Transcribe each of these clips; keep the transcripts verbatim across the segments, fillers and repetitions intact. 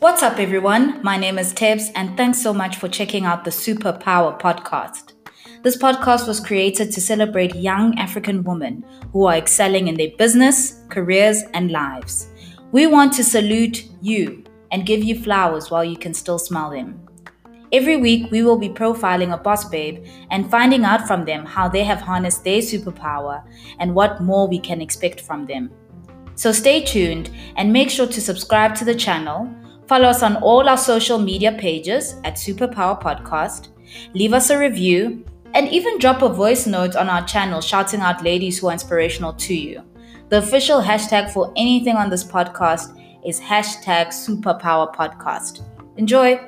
What's up, everyone? My name is Tebs, and thanks so much for checking out the Superpower podcast. This podcast was created to celebrate young African women who are excelling in their business, careers, and lives. We want to salute you and give you flowers while you can still smell them. Every week, we will be profiling a boss babe and finding out from them how they have harnessed their superpower and what more we can expect from them. So stay tuned and make sure to subscribe to the channel, follow us on all our social media pages at Superpower Podcast, leave us a review, and even drop a voice note on our channel shouting out ladies who are inspirational to you. The official hashtag for anything on this podcast is hashtag Superpower Podcast. Enjoy!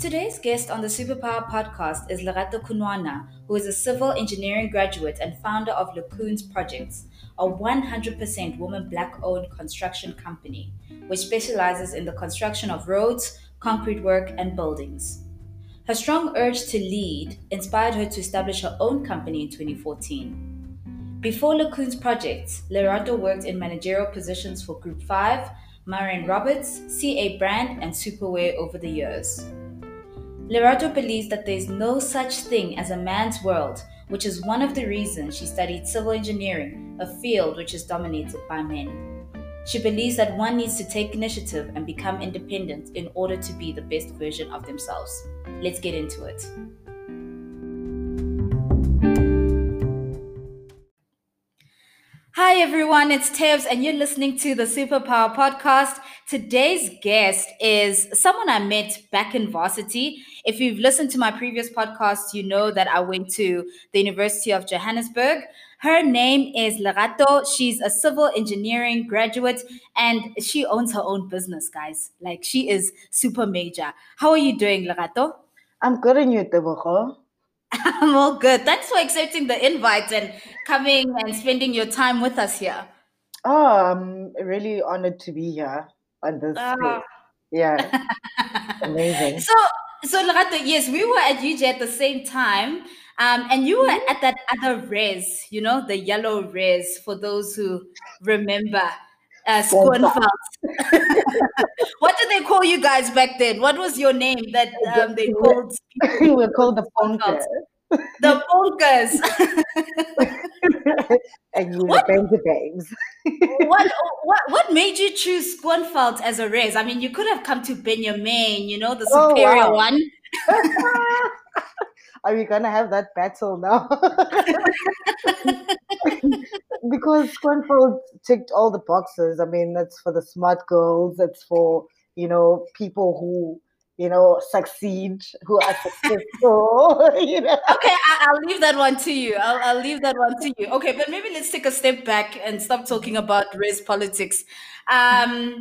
Today's guest on the Superpower podcast is Lerato Khunoana, who is a civil engineering graduate and founder of Lekhuns Projects, a one hundred percent woman black-owned construction company, which specializes in the construction of roads, concrete work, and buildings. Her strong urge to lead inspired her to establish her own company in twenty fourteen. Before Lekhuns Projects, Lerato worked in managerial positions for Group Five, Murray and Roberts, C A Brand, and Superway over the years. Lerato believes that there is no such thing as a man's world, which is one of the reasons she studied civil engineering, a field which is dominated by men. She believes that one needs to take initiative and become independent in order to be the best version of themselves. Let's get into it. Hi everyone, it's Tebs and you're listening to the Superpower Podcast. Today's guest is someone I met back in varsity. If you've listened to my previous podcast, you know that I went to the University of Johannesburg. Her name is Lerato. She's a civil engineering graduate and she owns her own business, guys. Like, she is super major. How are you doing, Lerato? I'm good, and you, Tebogo? I'm all good. Thanks for accepting the invite and coming and spending your time with us here. Oh, I'm really honored to be here on this uh. day. Yeah. Amazing. So, so Lerato, yes, we were at U J at the same time. Um, and you were at that other res, you know, the yellow res, for those who remember. Uh, Squonfels. What did they call you guys back then? What was your name that um, they called? We were called the Punkers. The Punkers. And you were Banger Babes. what, what, what made you choose Squonfels as a res? I mean, you could have come to Benjamin, you know, the superior oh, wow. one. Are we going to have that battle now? Because Squonfels ticked all the boxes. I mean, that's for the smart girls. It's for, you know, people who, you know, succeed, who are successful. You know? Okay, I- I'll leave that one to you. I'll-, I'll leave that one to you. Okay, but maybe let's take a step back and stop talking about race politics. Um,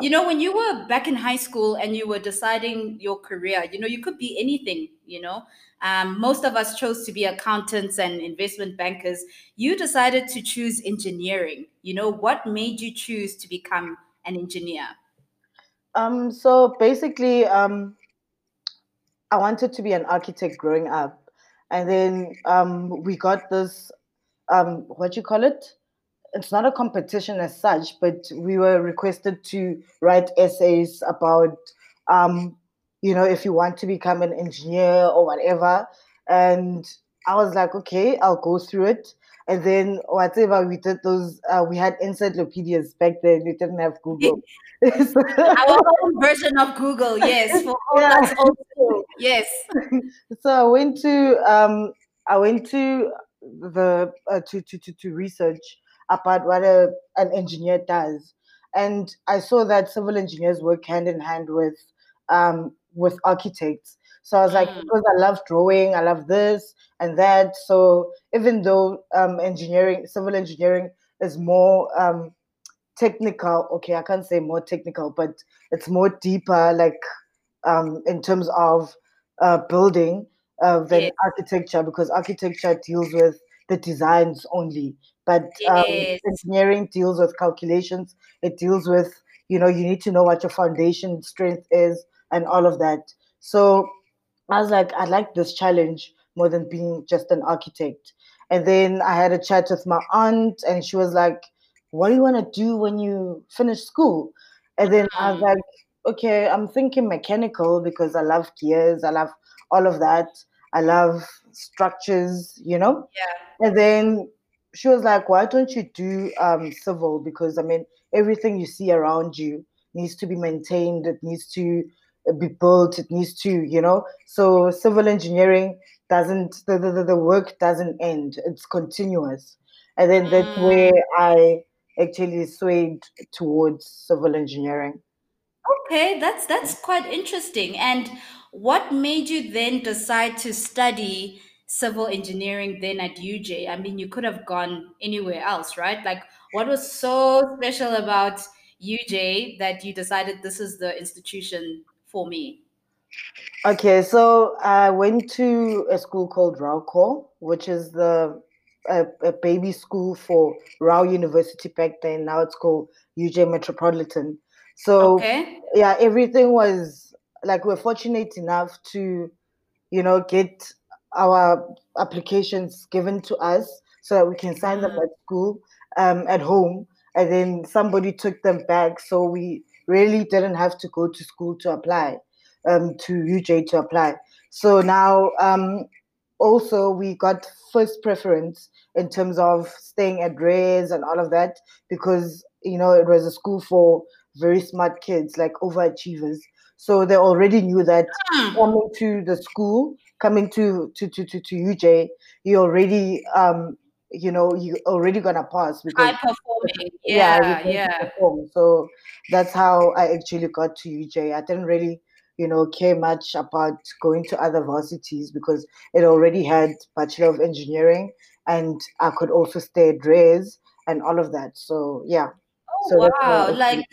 you know, when you were back in high school and you were deciding your career, you know, you could be anything, you know. Um, most of us chose to be accountants and investment bankers. You decided to choose engineering. You know, what made you choose to become an engineer? Um, so basically, um, I wanted to be an architect growing up. And then um, we got this, um, what do you call it? It's not a competition as such, but we were requested to write essays about um you know, if you want to become an engineer or whatever. And I was like, okay, I'll go through it. And then whatever, we did those, uh, we had encyclopedias back then. We didn't have Google. Our own version of Google, yes. For all yeah. that's old school, yes. So I went to, um, I went to the, uh, to, to, to, to research about what a, an engineer does. And I saw that civil engineers work hand in hand with, um, with architects. So I was like, mm. because I love drawing, I love this and that. So even though um, engineering, civil engineering is more um, technical, okay, I can't say more technical, but it's more deeper, like um, in terms of uh, building uh, than yes. architecture, because architecture deals with the designs only. But um, yes. engineering deals with calculations. It deals with, you know, you need to know what your foundation strength is, and all of that. So I was like, I like this challenge more than being just an architect. And then I had a chat with my aunt, and she was like, what do you want to do when you finish school? And then I was like, okay, I'm thinking mechanical because I love gears, I love all of that. I love structures, you know? Yeah. And then she was like, why don't you do um, civil? Because, I mean, everything you see around you needs to be maintained. It needs to be built. It needs to, you know? So civil engineering doesn't, the, the, the work doesn't end. It's continuous. And then that's mm. where I actually swayed towards civil engineering. Okay, that's that's quite interesting. And what made you then decide to study civil engineering then at U J? I mean, you could have gone anywhere else, right? Like, what was so special about U J that you decided this is the institution for me? Okay, so I went to a school called Rao Cor, which is the a, a baby school for Rao University back then. Now it's called U J Metropolitan. So, okay. yeah, everything was, like, we're fortunate enough to, you know, get our applications given to us so that we can sign them at school, um, at home, and then somebody took them back. So we really didn't have to go to school to apply, um, to U J to apply. So now, um, also, we got first preference in terms of staying at Reyes and all of that because, you know, it was a school for very smart kids, like overachievers. So they already knew that coming to the school, coming to to to to, to U J, you already um you know you already gonna pass because high performing. Yeah, yeah. yeah. Perform. So that's how I actually got to U J. I didn't really, you know, care much about going to other varsities because it already had Bachelor of Engineering, and I could also stay at Reyes and all of that. So yeah. Oh, so wow, like,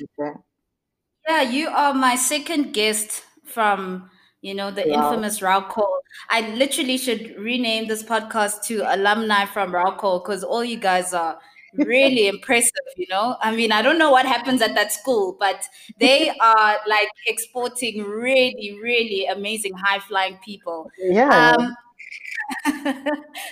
yeah, you are my second guest from, you know, the wow. infamous Rao Cor. I literally should rename this podcast to Alumni from Rao Cor because all you guys are really impressive, you know. I mean, I don't know what happens at that school, but they are like exporting really, really amazing high-flying people. Yeah. Um,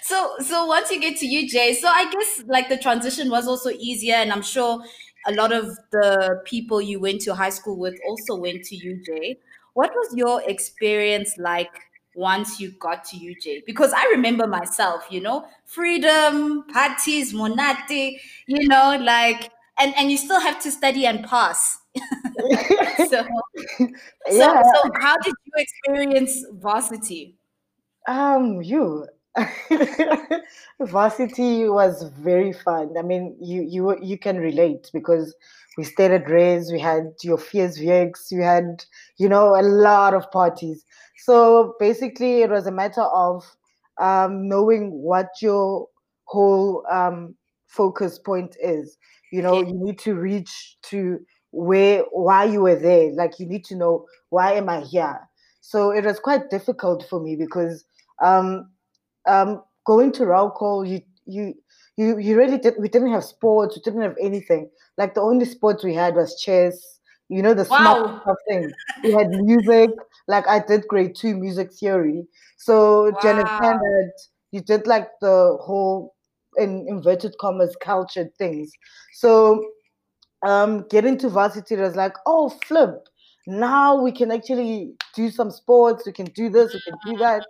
so, so once you get to U J, so I guess like the transition was also easier, and I'm sure a lot of the people you went to high school with also went to U J. What was your experience like once you got to U J? Because I remember myself, you know, freedom, parties, monate, you know, like, and, and you still have to study and pass. so, so, yeah. so how did you experience varsity? Um, you. Varsity was very fun. I mean, you you you can relate because we stayed at Reyes, we had your fierce V X, you had, you know, a lot of parties. So basically it was a matter of um, knowing what your whole um, focus point is. You know, you need to reach to where, why you were there. Like, you need to know, why am I here? So it was quite difficult for me because um, Um, going to Rao Cor, you, you, you, you really did. We didn't have sports. We didn't have anything. Like, the only sports we had was chess. You know, the wow. smart thing. We had music. Like, I did grade two music theory. So wow. Jennifer, you did like the whole, in inverted commas, cultured things. So um, getting to varsity was like, oh flip. Now we can actually do some sports. We can do this. We can do that.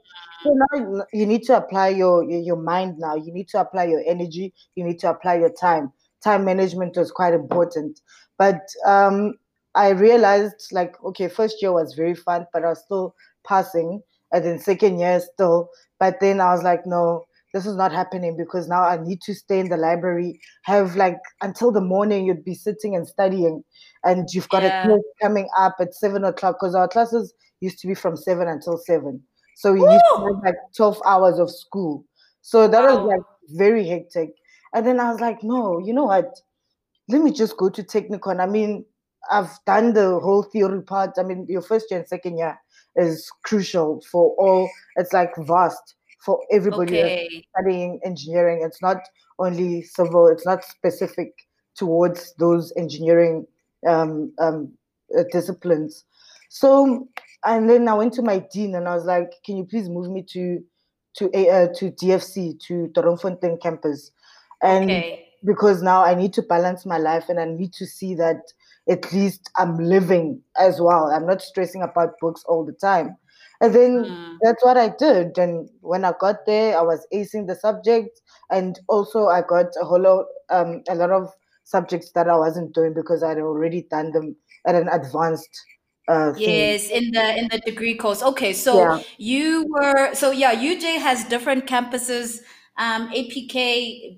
So now you need to apply your, your your mind. Now you need to apply your energy. You need to apply your time. Time management was quite important. But um, I realized, like, okay, first year was very fun, but I was still passing, and then second year still. But then I was like, no, this is not happening because now I need to stay in the library, have like until the morning. You'd be sitting and studying, and you've got yeah. a class coming up at seven o'clock because our classes used to be from seven until seven. So we Ooh. used to have like twelve hours of school. So that wow. was like very hectic. And then I was like, no, you know what? Let me just go to Technicon. I mean, I've done the whole theory part. I mean, your first year and second year is crucial for all. It's like vast. For everybody okay. studying engineering, it's not only civil. It's not specific towards those engineering um, um, uh, disciplines. So And then I went to my dean and I was like, can you please move me to to uh, to D F C, to Dornfontein campus? And okay. because now I need to balance my life and I need to see that at least I'm living as well. I'm not stressing about books all the time. And then mm. that's what I did. And when I got there, I was acing the subject. And also I got a whole lot, um, a lot of subjects that I wasn't doing because I'd already done them at an advanced Uh, yes, in the in the degree course. Okay, so yeah. you were so yeah. U J has different campuses. Um, A P K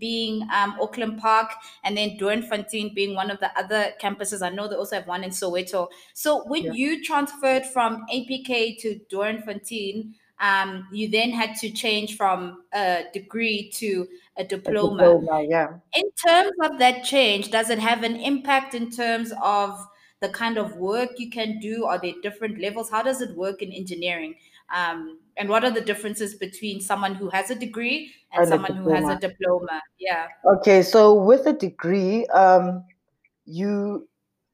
being um, Auckland Park, and then Dornfontein being one of the other campuses. I know they also have one in Soweto. So when yeah. you transferred from A P K to Dornfontein, um, you then had to change from a degree to a diploma. A diploma yeah. In terms of that change, does it have an impact in terms of the kind of work you can do? Are there different levels? How does it work in engineering? Um, and what are the differences between someone who has a degree and, and someone who has a diploma? Yeah. Okay. So with a degree, um, you,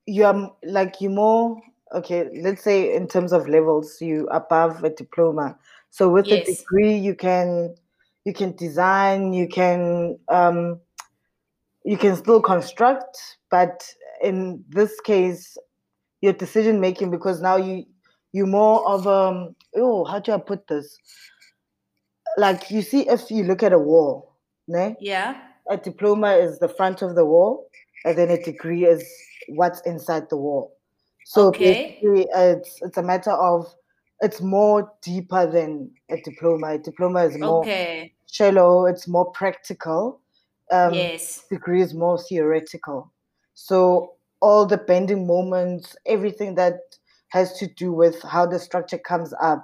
you are like, you more, okay, let's say in terms of levels, you above a diploma. So with yes. a degree, you can, you can design, you can, um, you can still construct, but in this case, your decision making, because now you you more of um oh how do I put this? Like you see, if you look at a wall, né? Yeah. A diploma is the front of the wall, and then a degree is what's inside the wall. So okay. basically, it's it's a matter of it's more deeper than a diploma. A diploma is more okay. shallow. It's more practical. Um, yes. Degree is more theoretical. So all the bending moments, everything that has to do with how the structure comes up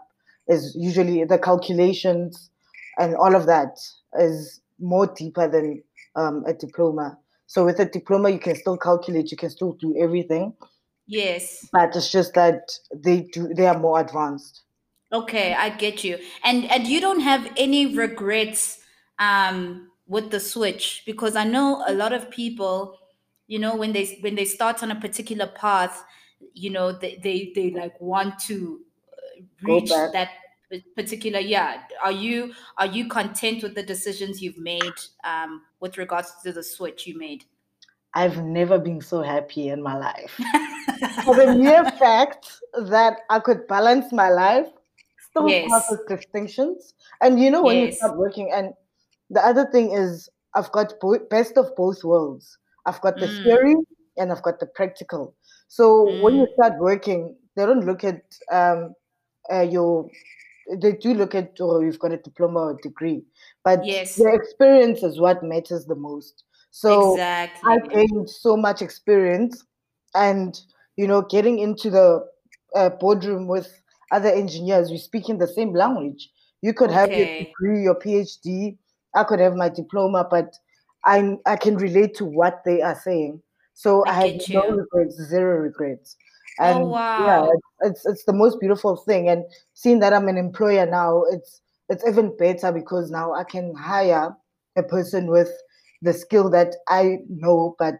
is usually the calculations and all of that is more deeper than um, a diploma. So with a diploma, you can still calculate, you can still do everything. Yes. But it's just that they do, they are more advanced. Okay, I get you. And and you don't have any regrets um, with the switch, because I know a lot of people, you know, when they when they start on a particular path, you know, they they, they like want to reach that particular. Yeah, are you are you content with the decisions you've made um, with regards to the switch you made? I've never been so happy in my life. For the mere fact that I could balance my life, still yes. have those distinctions, and you know when yes. you start working. And the other thing is, I've got bo- best of both worlds. I've got the mm. theory and I've got the practical. So mm. when you start working, they don't look at um, uh, your, they do look at, oh, you've got a diploma or a degree, but yes. the experience is what matters the most. So exactly. I gained so much experience and, you know, getting into the uh, boardroom with other engineers, we speak in the same language. You could have okay. your degree, your PhD, I could have my diploma, but I I can relate to what they are saying, so I, I have no regrets, zero regrets, and oh, wow. yeah, it's it's the most beautiful thing. And seeing that I'm an employer now, it's it's even better because now I can hire a person with the skill that I know but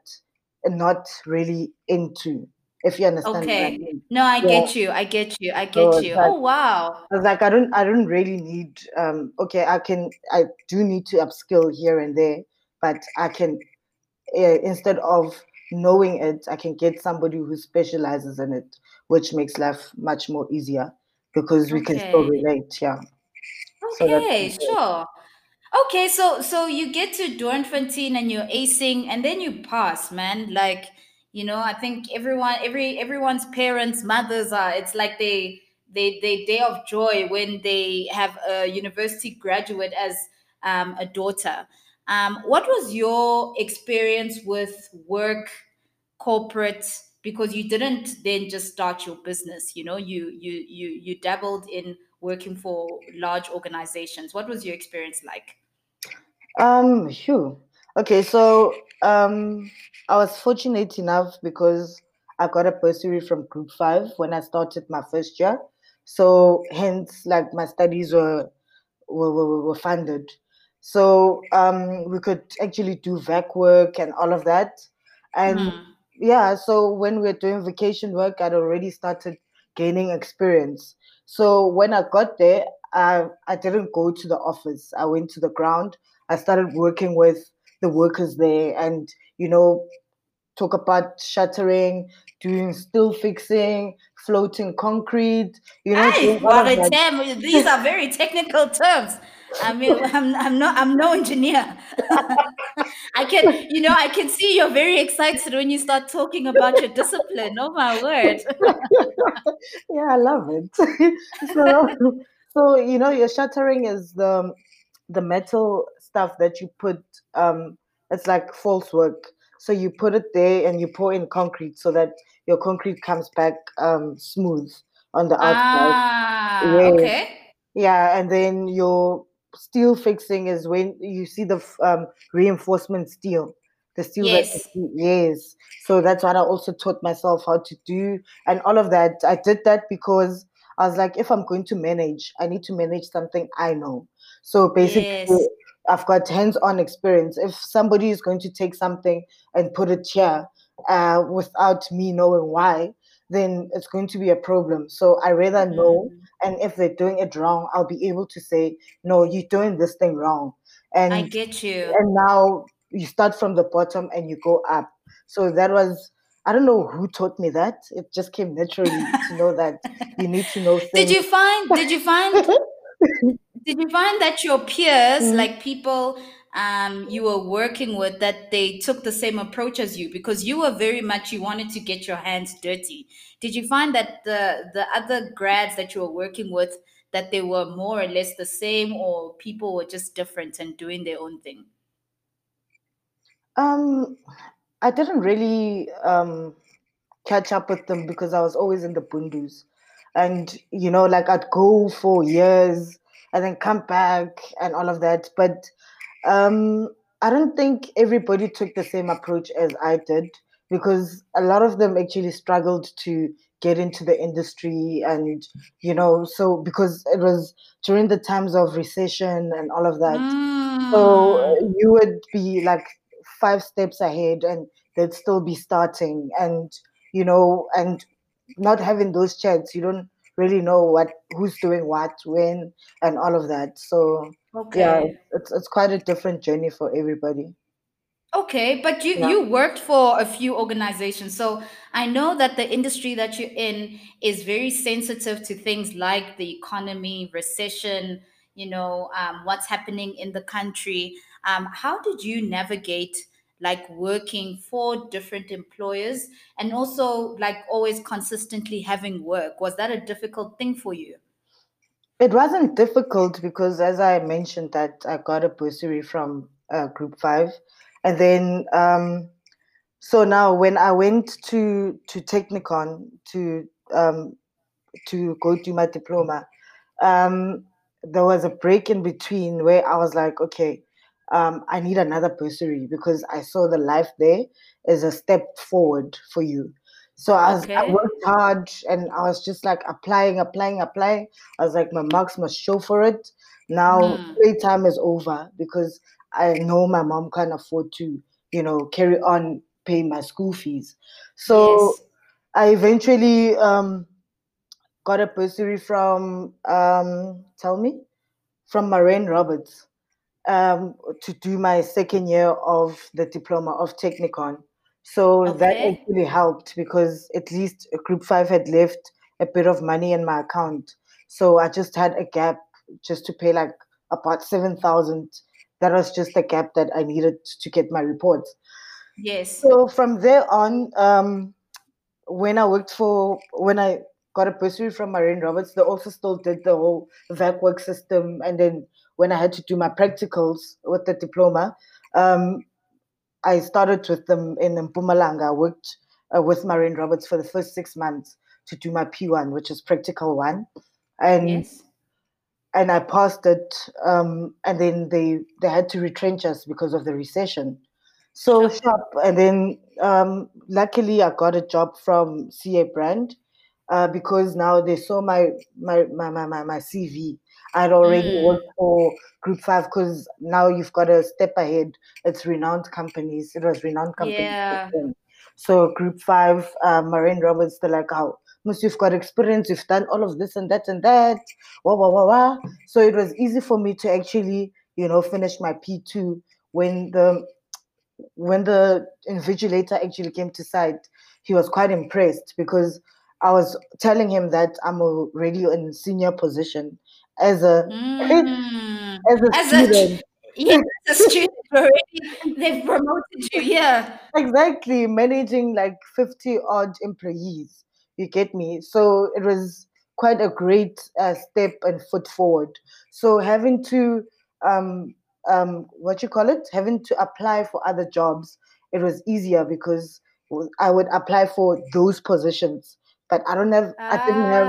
not really into. If you understand. Okay. What I mean. No, I yeah. get you. I get you. I get so you. Like, oh wow. I was like, I don't I don't really need. Um. Okay, I can. I do need to upskill here and there. But I can, uh, instead of knowing it, I can get somebody who specializes in it, which makes life much more easier because we okay. can still relate. Yeah. Okay, so sure. Okay, so so you get to Dornfontein and you're acing, and then you pass, man. Like, you know, I think everyone, every everyone's parents, mothers are. It's like they they they day of joy when they have a university graduate as um, a daughter. Um, what was your experience with work, corporate? Because you didn't then just start your business, you know, you you you you dabbled in working for large organizations. What was your experience like? Um, phew. Okay, so um, I was fortunate enough because I got a bursary from Group Five when I started my first year. So hence, like my studies were were were, were funded. So um, we could actually do vac work and all of that. And mm. yeah, so when we were doing vacation work, I'd already started gaining experience. So when I got there, I, I didn't go to the office. I went to the ground. I started working with the workers there and, you know, talk about shuttering, doing steel fixing, floating concrete. You know, hey, well, damn, these are very technical terms. I mean, I'm, I'm not, I'm no engineer. I can, you know, I can see you're very excited when you start talking about your discipline. Oh my word! Yeah, I love it. So, so you know, your shuttering is the the metal stuff that you put. Um, it's like false work. So you put it there and you pour in concrete so that your concrete comes back um, smooth on the outside. Ah, yeah. Okay. Yeah, and then your steel fixing is when you see the um, reinforcement steel. The steel yes. that yes. So that's what I also taught myself how to do. And all of that, I did that because I was like, if I'm going to manage, I need to manage something I know. So basically... Yes. I've got hands-on experience. If somebody is going to take something and put it here uh, without me knowing why, then it's going to be a problem. So I rather mm-hmm. know. And if they're doing it wrong, I'll be able to say, no, you're doing this thing wrong. And I get you. And now you start from the bottom and you go up. So that was, I don't know who taught me that. It just came naturally to know that you need to know things. Did you find, did you find... Did you find that your peers, mm-hmm. like people um, you were working with, that they took the same approach as you? Because you were very much, you wanted to get your hands dirty. Did you find that the, the other grads that you were working with, that they were more or less the same, or people were just different and doing their own thing? Um, I didn't really um, catch up with them because I was always in the Bundus. And, you know, like I'd go for years and then come back and all of that. But um, I don't think everybody took the same approach as I did, because a lot of them actually struggled to get into the industry. And, you know, so because it was during the times of recession and all of that. Mm. So you would be like five steps ahead and they'd still be starting and, you know, and not having those chats. You don't really know what who's doing what, when, and all of that. So okay. yeah, it's it's quite a different journey for everybody. Okay, but you, yeah. you worked for a few organizations. So I know that the industry that you're in is very sensitive to things like the economy, recession, you know, um, what's happening in the country. Um, how did you navigate like working for different employers and also like always consistently having work? Was that a difficult thing for you? It wasn't difficult because, as I mentioned, that I got a bursary from uh, Group Five. And then, um, so now when I went to, to Technicon to, um, to go do my diploma, um, there was a break in between where I was like, okay, Um, I need another bursary because I saw the life there is a step forward for you. So I, was, okay. I worked hard and I was just like applying, applying, applying. I was like, my marks must show for it. Now mm. playtime is over because I know my mom can't afford to, you know, carry on paying my school fees. So yes. I eventually um, got a bursary from, um, tell me, from Murray and Roberts. Um, to do my second year of the diploma of Technicon. So okay. that actually helped because at least Group Five had left a bit of money in my account. So I just had a gap just to pay like about seven thousand. That was just the gap that I needed to get my reports. Yes. So from there on, um, when I worked for, when I got a bursary from Murray and Roberts, they also still did the whole V A C work system. And then when I had to do my practicals with the diploma, um, I started with them in Mpumalanga. I worked uh, with Murray and Roberts for the first six months to do my P one, which is practical one. And yes. and I passed it. Um, and then they, they had to retrench us because of the recession. So okay. sharp. And then um, luckily I got a job from C A Brand uh, because now they saw my my my my, my, my C V. I'd already mm. worked for Group Five because now you've got a step ahead. It's renowned companies. It was renowned companies. Yeah. So Group Five, uh, Murray and Roberts, they're like, oh, Once you've got experience, you've done all of this and that and that, wah, wah, wah, wah. So it was easy for me to actually, you know, finish my P two when the when the invigilator actually came to site. He was quite impressed because I was telling him that I'm already in senior position as a mm. as a as student. A, yeah, as a student already, they've promoted you. Yeah, exactly. Managing like fifty odd employees. You get me? So it was quite a great uh, step and foot forward. So having to um um what you call it, having to apply for other jobs, it was easier because I would apply for those positions. But I don't have, ah. I didn't have,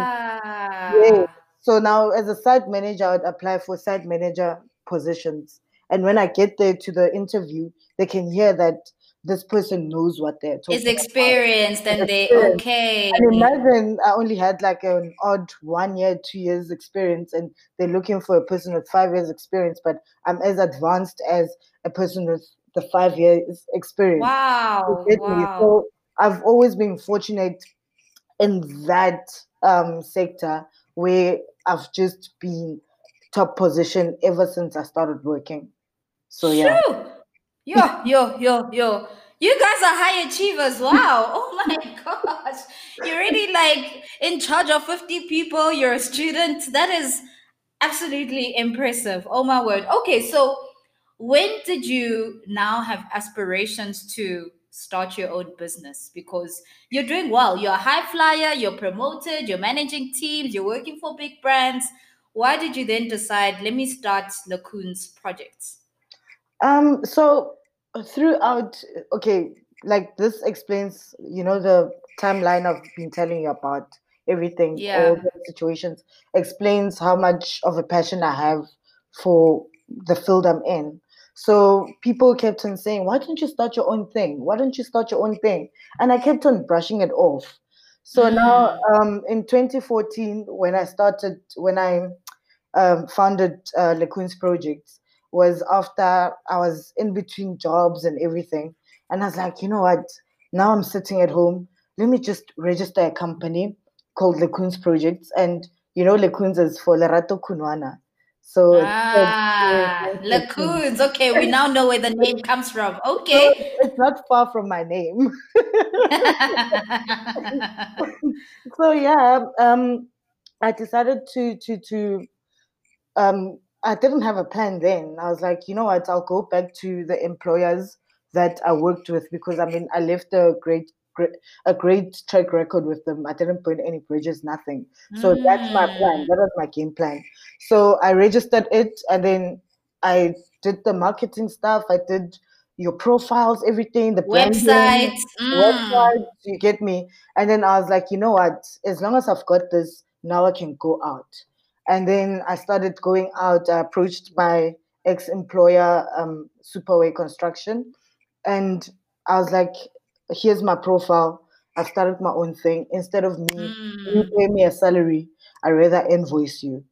yeah. So now as a site manager, I would apply for site manager positions. And when I get there to the interview, they can hear that this person knows what they're talking about. Is experienced about. and they, okay. And imagine I only had like an odd one year, two years experience, and they're looking for a person with five years experience, but I'm as advanced as a person with the five years experience. Wow. wow. So I've always been fortunate in that um, sector where I've just been top position ever since I started working. So yeah. Shoo! Yo, yo, yo, yo. You guys are high achievers. Wow. Oh my gosh. You're really like in charge of fifty people. You're a student. That is absolutely impressive. Oh my word. Okay. So when did you now have aspirations to start your own business? Because you're doing well, you're a high flyer, you're promoted, you're managing teams, you're working for big brands. Why did you then decide, let me start Lekhuns Projects? Um, so throughout, okay, like this explains, you know, the timeline I've been telling you about everything, yeah. all the situations, explains how much of a passion I have for the field I'm in. So people kept on saying, why don't you start your own thing? Why don't you start your own thing? And I kept on brushing it off. So mm. now um, in twenty fourteen, when I started, when I um, founded uh, Lekhuns Projects, was after I was in between jobs and everything. And I was like, you know what? Now I'm sitting at home. Let me just register a company called Lekhuns Projects. And, you know, Lekhuns is for Lerato Khunoana. So ah, it's, it's, it's, Lekhuns. Okay, we now know where the name comes from. Okay, so it's not far from my name. So yeah, um, I decided to to to. Um, I didn't have a plan then. I was like, you know what? I'll go back to the employers that I worked with because I mean I left a great, great a great track record with them. I didn't burn any bridges, nothing. So mm. that's my plan. That was my game plan. So I registered it and then I did the marketing stuff. I did your profiles, everything, the branding, websites, mm. websites, you get me? And then I was like, you know what? As long as I've got this, now I can go out. And then I started going out. I approached my ex-employer, um, Superway Construction. And I was like, here's my profile. I've started my own thing. Instead of me, mm. you pay me a salary, I'd rather invoice you.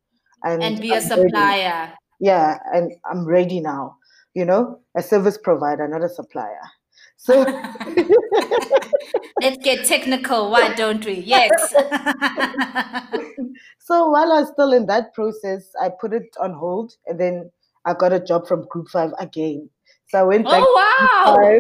And, and be I'm a supplier. Ready. Yeah, and I'm ready now. You know, a service provider, not a supplier. So let's get technical. Why don't we? Yes. So while I was still in that process, I put it on hold, and then I got a job from Group Five again. So I went back. Oh wow!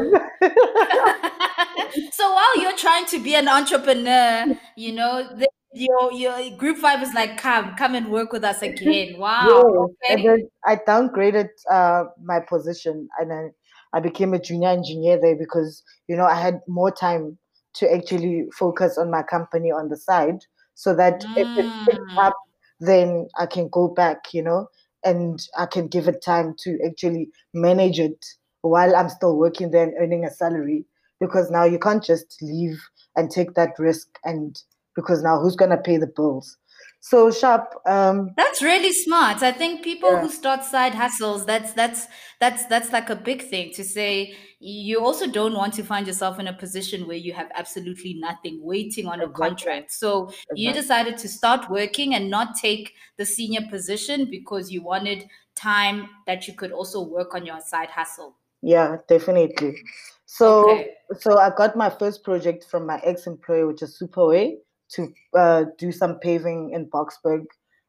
So while you're trying to be an entrepreneur, you know. The- Your your Group Five is like, come, come and work with us again. Wow. Yeah. Okay. And then I downgraded uh, my position and then I became a junior engineer there because, you know, I had more time to actually focus on my company on the side so that mm. if it picks up, then I can go back, you know, and I can give it time to actually manage it while I'm still working there and earning a salary because now you can't just leave and take that risk and because now who's going to pay the bills? So Sharp. Um, that's really smart. I think people yeah. who start side hustles, that's that's that's that's like a big thing to say. You also don't want to find yourself in a position where you have absolutely nothing waiting on exactly. a contract. So exactly. you decided to start working and not take the senior position because you wanted time that you could also work on your side hustle. Yeah, definitely. So okay. so I got my first project from my ex-employer, which is Superway. to uh, do some paving in Boksburg.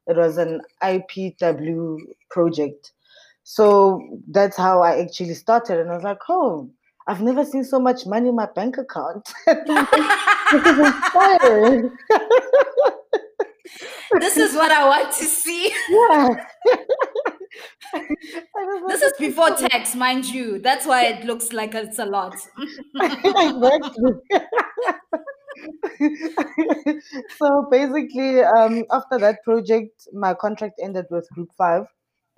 It was an I P W project. So that's how I actually started. And I was like, oh, I've never seen so much money in my bank account. This is inspiring. This is what I want to see. Yeah. This is before tax, mind you. That's why it looks like it's a lot. Exactly. So basically, um, after that project, my contract ended with Group Five.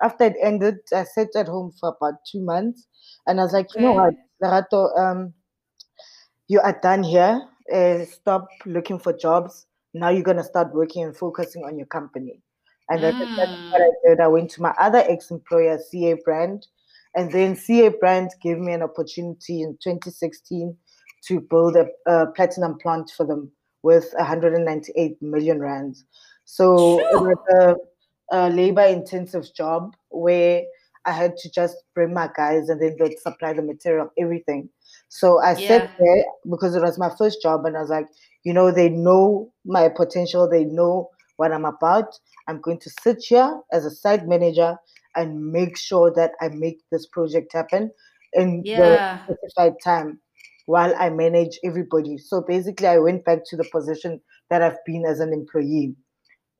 After it ended, I sat at home for about two months. And I was like, you know what, Lerato, um, you are done here. Uh, stop looking for jobs. Now you're going to start working and focusing on your company. And that's mm. exactly what I did. I went to my other ex-employer, C A Brand. And then C A Brand gave me an opportunity in twenty sixteen to build a, a platinum plant for them with one hundred ninety-eight million rands. So sure. it was a, a labor-intensive job where I had to just bring my guys and then they'd supply the material, everything. So I yeah. sat there because it was my first job and I was like, you know, they know my potential. They know what I'm about. I'm going to sit here as a site manager and make sure that I make this project happen in yeah. the specified time while I manage everybody. So basically, I went back to the position that I've been as an employee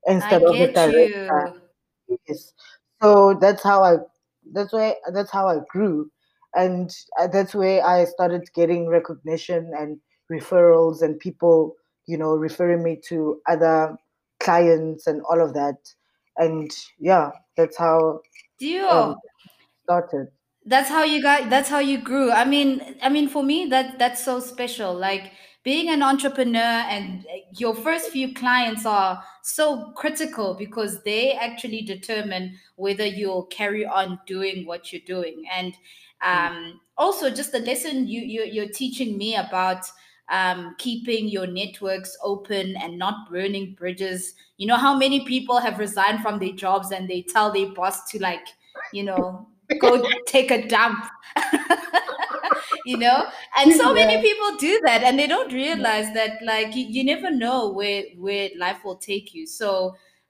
instead I of a director. You. Yes. So that's how I. That's why. That's how I grew, and that's where I started getting recognition and referrals and people, you know, referring me to other clients and all of that. And yeah, that's how it um, started. That's how you got, that's how you grew. I mean, I mean, for me, that that's so special. Like being an entrepreneur and your first few clients are so critical because they actually determine whether you'll carry on doing what you're doing. And um, also just the lesson you, you, you're teaching me about Um, keeping your networks open and not burning bridges. You know how many people have resigned from their jobs and they tell their boss to, like, you know, go take a dump, you know? And so many people do that and they don't realize that, like, you, you never know where, where life will take you. So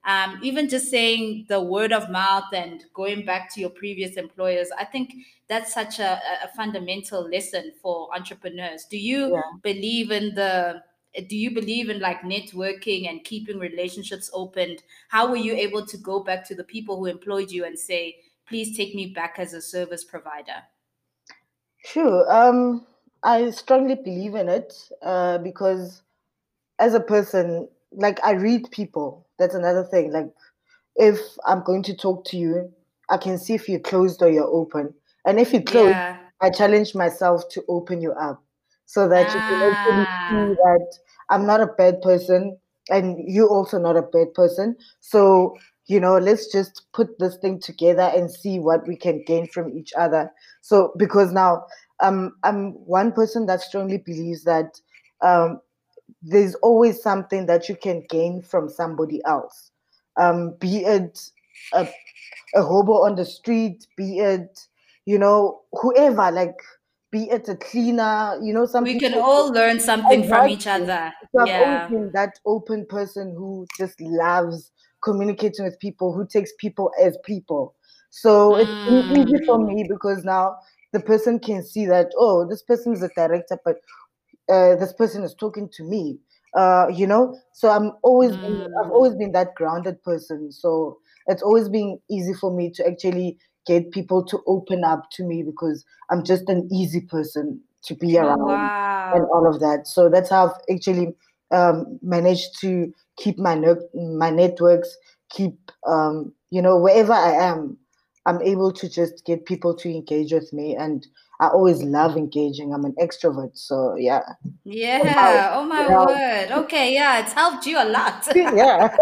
um, even just saying the word of mouth and going back to your previous employers, I think that's such a, a fundamental lesson for entrepreneurs. Do you yeah. believe in the, do you believe in like networking and keeping relationships open? How were you able to go back to the people who employed you and say, please take me back as a service provider? Sure. Um, I strongly believe in it uh, because as a person, like I read people. That's another thing. Like, if I'm going to talk to you, I can see if you're closed or you're open. And if you're closed, yeah. I challenge myself to open you up so that ah. you can actually see that I'm not a bad person and you're also not a bad person. So, you know, let's just put this thing together and see what we can gain from each other. So, because now um, I'm one person that strongly believes that um, there's always something that you can gain from somebody else, um, be it a, a hobo on the street, be it, you know, whoever, like, be it a cleaner, you know, something. We can all learn something from each other. So yeah. I've always been that open person who just loves communicating with people, who takes people as people. So mm. it's easy for me because now the person can see that, oh, this person is a director, but Uh, this person is talking to me, uh, you know. So I'm always, mm. been, I've always been that grounded person. So it's always been easy for me to actually get people to open up to me because I'm just an easy person to be around wow. and all of that. So that's how I've actually um, managed to keep my ne- my networks, keep um, you know, wherever I am, I'm able to just get people to engage with me. And I always love engaging. I'm an extrovert. So, yeah. Yeah. Oh, my yeah. word. Okay. Yeah. It's helped you a lot. yeah.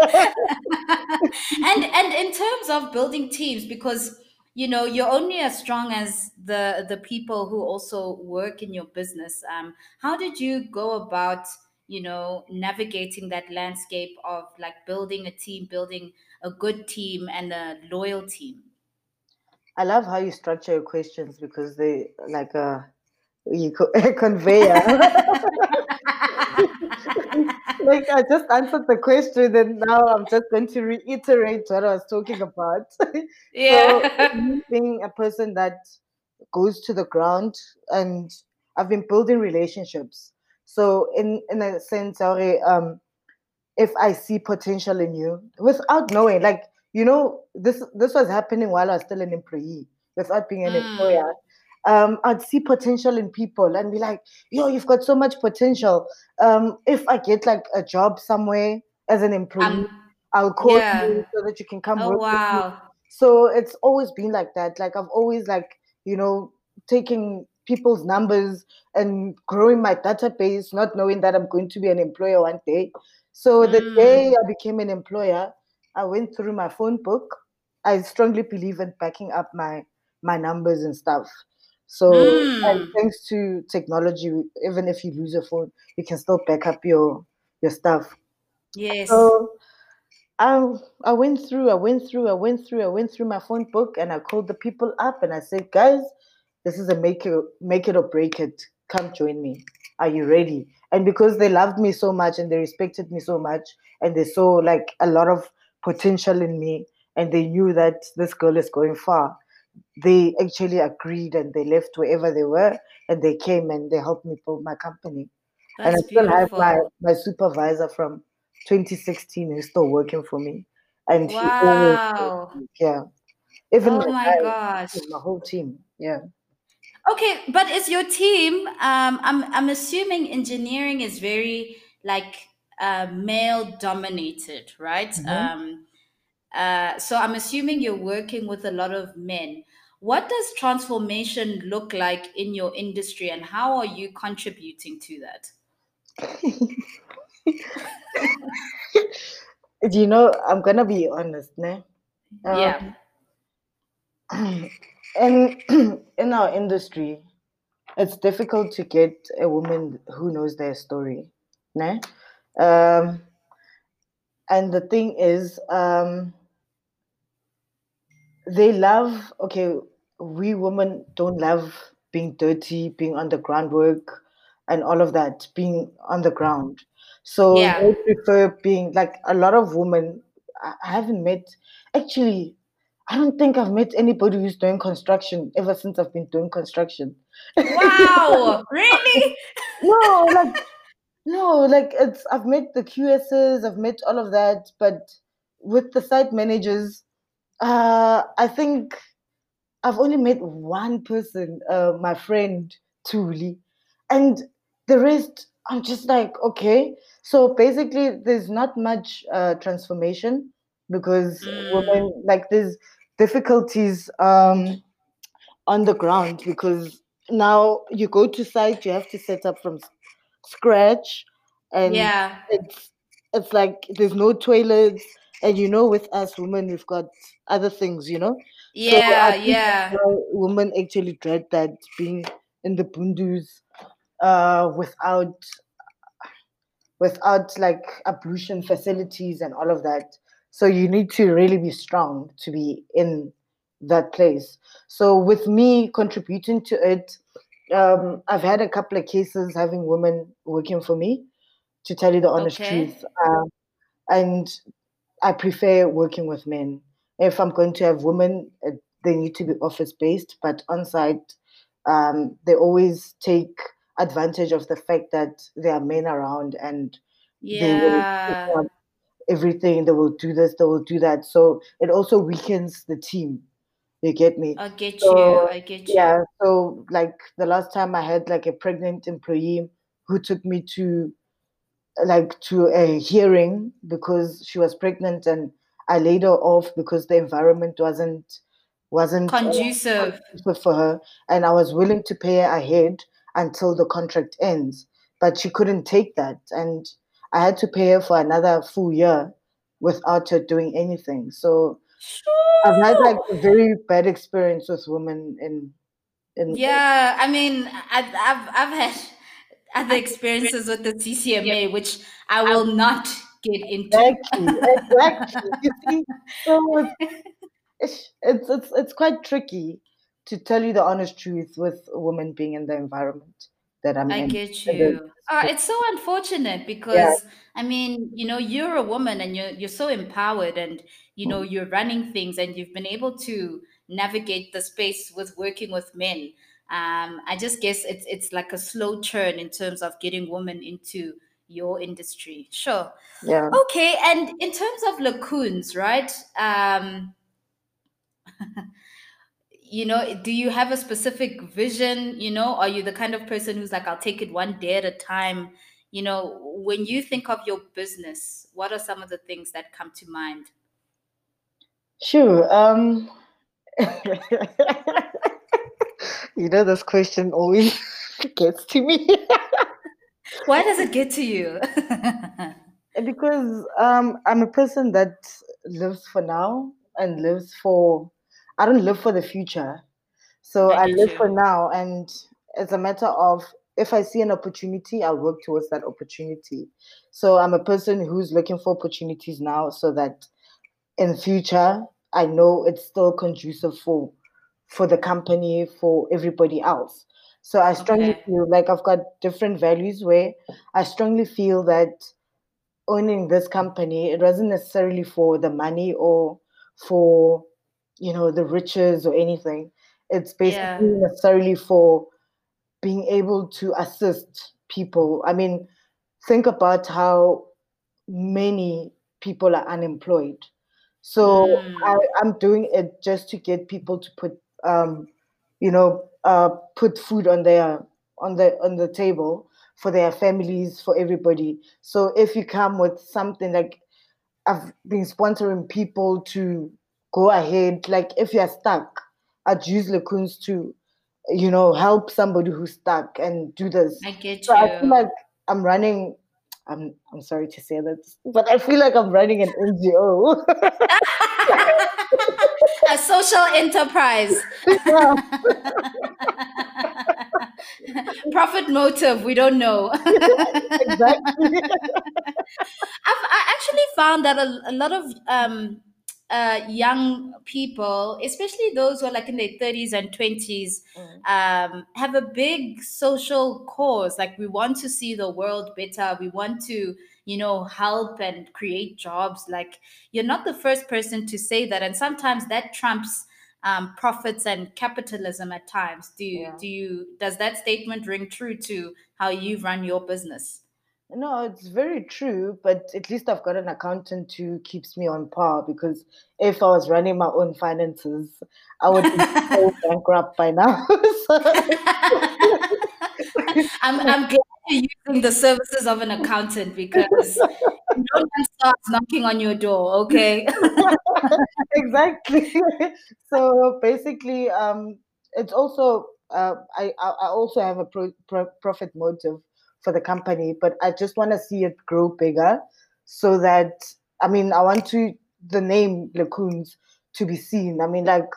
and, and in terms of building teams, because, you know, you're only as strong as the, the people who also work in your business. Um, how did you go about, you know, navigating that landscape of like building a team, building a good team and a loyal team? I love how you structure your questions because they like a, you co- a conveyor. think I just answered the question, and now I'm just going to reiterate what I was talking about. Yeah. So, being a person that goes to the ground, and I've been building relationships. So in, in a sense, um, if I see potential in you, without knowing, like, you know, this this was happening while I was still an employee, without being an mm. employer. Um, I'd see potential in people and be like, yo, you've got so much potential. Um, if I get like a job somewhere as an employee, um, I'll call yeah. you so that you can come oh, work wow. with me. So it's always been like that. Like I've always like, you know, taking people's numbers and growing my database, not knowing that I'm going to be an employer one day. So mm. the day I became an employer, I went through my phone book. I strongly believe in backing up my, my numbers and stuff. So mm. and thanks to technology, even if you lose your phone, you can still back up your your stuff. Yes. So I I went through, I went through, I went through, I went through my phone book, and I called the people up and I said, guys, this is a make it, make it or break it. Come join me. Are you ready? And because they loved me so much and they respected me so much and they saw like a lot of potential in me and they knew that this girl is going far, they actually agreed and they left wherever they were and they came and they helped me build my company. That's and I still beautiful. have my, my supervisor from twenty sixteen who's still working for me. And wow. He always, yeah. Even oh my gosh. My whole team. Yeah. Okay, but is your team, um, I'm, I'm assuming engineering is very like uh, male dominated, right? Mm-hmm. Um, Uh, so I'm assuming you're working with a lot of men. What does transformation look like in your industry and how are you contributing to that? You know, I'm going to be honest. Né? Um, yeah. And in, in our industry, it's difficult to get a woman who knows their story. Né? Um, and the thing is... Um, They love, okay, we women don't love being dirty, being underground work, and all of that, being on the ground. So yeah. they prefer being, like a lot of women, I haven't met, actually, I don't think I've met anybody who's doing construction ever since I've been doing construction. Wow, really? No, like, no, like it's, I've met the Q Ss, I've met all of that, but with the site managers, Uh, I think I've only met one person, uh, my friend, Tuli, and the rest, I'm just like, okay. So basically, there's not much uh, transformation because mm. women, like there's difficulties um, on the ground because now you go to site, you have to set up from scratch and yeah. it's, it's like there's no toilets. And you know, with us women, we've got other things, you know? Yeah, so yeah. Women actually dread that being in the bundus uh, without, without like ablution facilities and all of that. So you need to really be strong to be in that place. So with me contributing to it, um, I've had a couple of cases having women working for me, to tell you the honest okay. truth. Um, and... I prefer working with men. If I'm going to have women, they need to be office-based, but on-site, um, they always take advantage of the fact that there are men around and yeah. they will pick up everything. They will do this, they will do that. So it also weakens the team. You get me? I get so, you, I get you. Yeah, so like the last time I had like a pregnant employee who took me to like to a hearing because she was pregnant and I laid her off because the environment wasn't wasn't conducive for her, and I was willing to pay her ahead until the contract ends, but she couldn't take that and I had to pay her for another full year without her doing anything. So sure. I've had like a very bad experience with women in in yeah I mean I've I've, I've had other experiences with the C C M A, which I will not get into. Exactly, exactly. You see, so it's, it's it's it's quite tricky, to tell you the honest truth, with women being in the environment. that I'm I in. Get you. Oh, it's so unfortunate because, yeah. I mean, you know, you're a woman and you're, you're so empowered and, you know, you're running things and you've been able to navigate the space with working with men. Um, I just guess it's it's like a slow churn in terms of getting women into your industry. Sure. Yeah. Okay. And in terms of Lekhuns, right? Um, you know, do you have a specific vision? You know, are you the kind of person who's like, I'll take it one day at a time? You know, when you think of your business, what are some of the things that come to mind? Sure. Um, you know, this question always gets to me. Why does it get to you? Because um, I'm a person that lives for now and lives for, I don't live for the future. So I, I live you. for now. And it's a matter of, if I see an opportunity, I'll work towards that opportunity. So I'm a person who's looking for opportunities now so that in future, I know it's still conducive for, for the company, for everybody else. So I strongly okay. feel like I've got different values where I strongly feel that owning this company, it wasn't necessarily for the money or for, you know, the riches or anything. It's basically yeah. necessarily for being able to assist people. I mean, think about how many people are unemployed. So mm. I, I'm doing it just to get people to put, um, you know, Uh, put food on their on the on the table for their families, for everybody. So if you come with something like, I've been sponsoring people to go ahead. Like if you're stuck, I'd use Lekhuns to, you know, help somebody who's stuck and do this. I get you. So I feel like I'm running. I'm I'm sorry to say this, but I feel like I'm running an N G O. A social enterprise. Yeah. Profit motive, we don't know. Exactly. I've, I actually found that a, a lot of um, uh, young people, especially those who are like in their thirties and twenties, mm. um, have a big social cause. Like we want to see the world better. We want to, you know, help and create jobs. Like you're not the first person to say that. And sometimes that trumps um, profits and capitalism at times. Do you, yeah. do you, does that statement ring true to how you run your business? No, it's very true, but at least I've got an accountant who keeps me on par, because if I was running my own finances, I would be so bankrupt by now. I'm, I'm glad you're using the services of an accountant, because no one starts knocking on your door, okay? Exactly. So basically, um, it's also, uh, I, I also have a pro, pro, profit motive for the company, but I just want to see it grow bigger so that, I mean, I want to the name Lekhuns to be seen. I mean, like,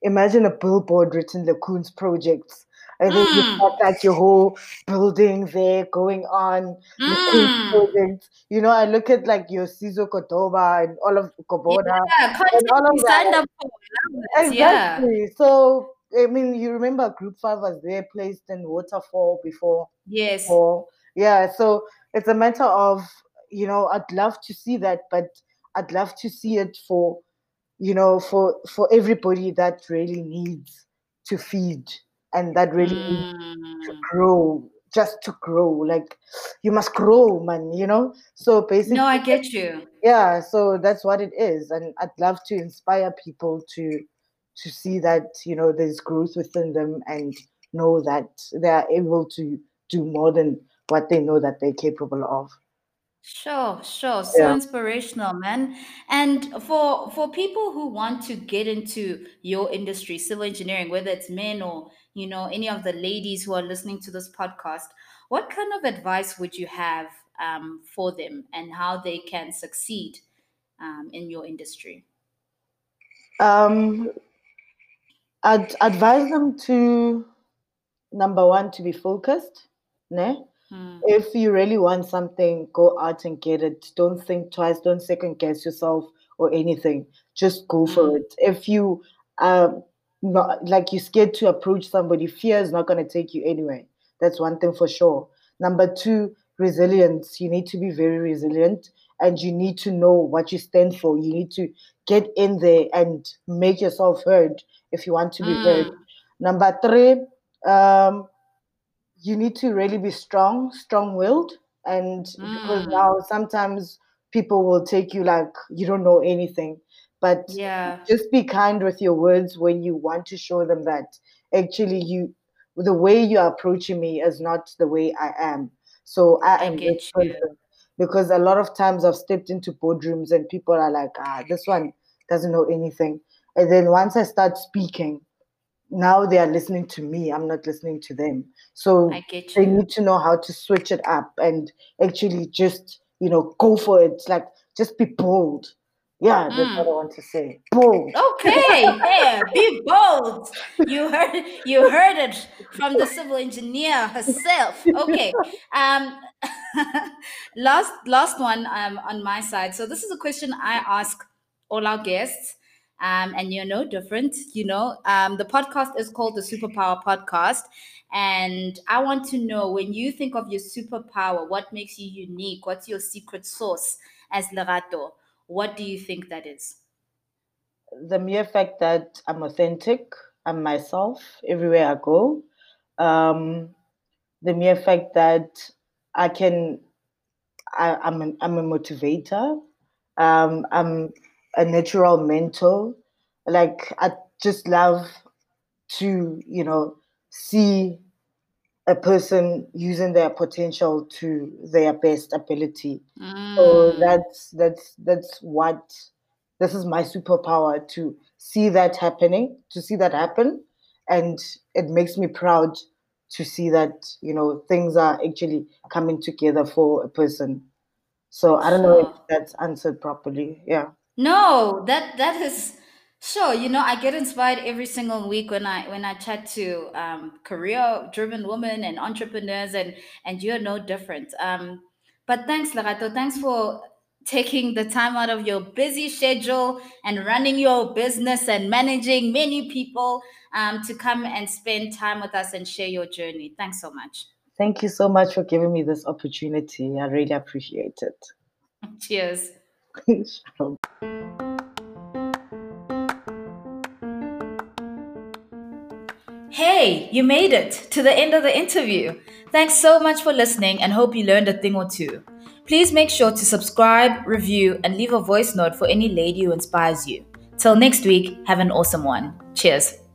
imagine a billboard written Lekhuns Projects. I think mm. you've got like your whole building there going on. Mm. You know, I look at like your Sizo Kotoba and all of Koboda. Yeah, and all of stand that. Up for that. Exactly. Yeah. So, I mean, you remember Group Five was there, placed in Waterfall before. Yes. Before. Yeah. So it's a matter of, you know, I'd love to see that, but I'd love to see it for, you know, for for everybody that really needs to feed. And that really mm. needs to grow, just to grow. Like, you must grow, man, you know? So basically... No, I get you. Yeah, so that's what it is. And I'd love to inspire people to to see that, you know, there's growth within them and know that they are able to do more than what they know that they're capable of. Sure, sure. So yeah. inspirational, man. And for for people who want to get into your industry, civil engineering, whether it's men or, you know, any of the ladies who are listening to this podcast, what kind of advice would you have um, for them and how they can succeed um, in your industry? Um, I'd advise them to, number one, to be focused, ne? Hmm. If you really want something, go out and get it. Don't think twice. Don't second guess yourself or anything. Just go for it. If you um, not, like you're scared to approach somebody, fear is not going to take you anywhere. That's one thing for sure. Number two, resilience. You need to be very resilient and you need to know what you stand for. You need to get in there and make yourself heard if you want to be mm. heard. Number three, um, you need to really be strong, strong-willed. And mm. because now sometimes people will take you like you don't know anything. But yeah. just be kind with your words when you want to show them that actually you, the way you're approaching me is not the way I am. So I, I am this person. Because a lot of times I've stepped into boardrooms and people are like, ah, this one doesn't know anything. And then once I start speaking, now they are listening to me. I'm not listening to them. So they need to know how to switch it up and actually just, you know, go for it. Like, just be bold. Yeah, that's mm. what I want to say. Bold. Okay, yeah, be bold. You heard, you heard it from the civil engineer herself. Okay. Um, last, last one um, on my side. So this is a question I ask all our guests, um, and you're no different. You know, um, the podcast is called the Superpower Podcast, and I want to know, when you think of your superpower, what makes you unique? What's your secret sauce as Lerato? What do you think that is? The mere fact that I'm authentic, I'm myself everywhere I go. Um, the mere fact that I can, I, I'm, an, I'm a motivator. Um, I'm a natural mentor. Like, I just love to, you know, see a person using their potential to their best ability. Mm. So that's that's that's what this is my superpower, to see that happening, to see that happen, and it makes me proud to see that, you know, things are actually coming together for a person. So I don't know if that's answered properly. Yeah. No, that that is. Sure, you know, I get inspired every single week when I when I chat to um, career-driven women and entrepreneurs, and and you're no different. Um, but thanks, Lerato. Thanks for taking the time out of your busy schedule and running your business and managing many people um, to come and spend time with us and share your journey. Thanks so much. Thank you so much for giving me this opportunity. I really appreciate it. Cheers. Hey, you made it to the end of the interview. Thanks so much for listening, and hope you learned a thing or two. Please make sure to subscribe, review, and leave a voice note for any lady who inspires you. Till next week, have an awesome one. Cheers.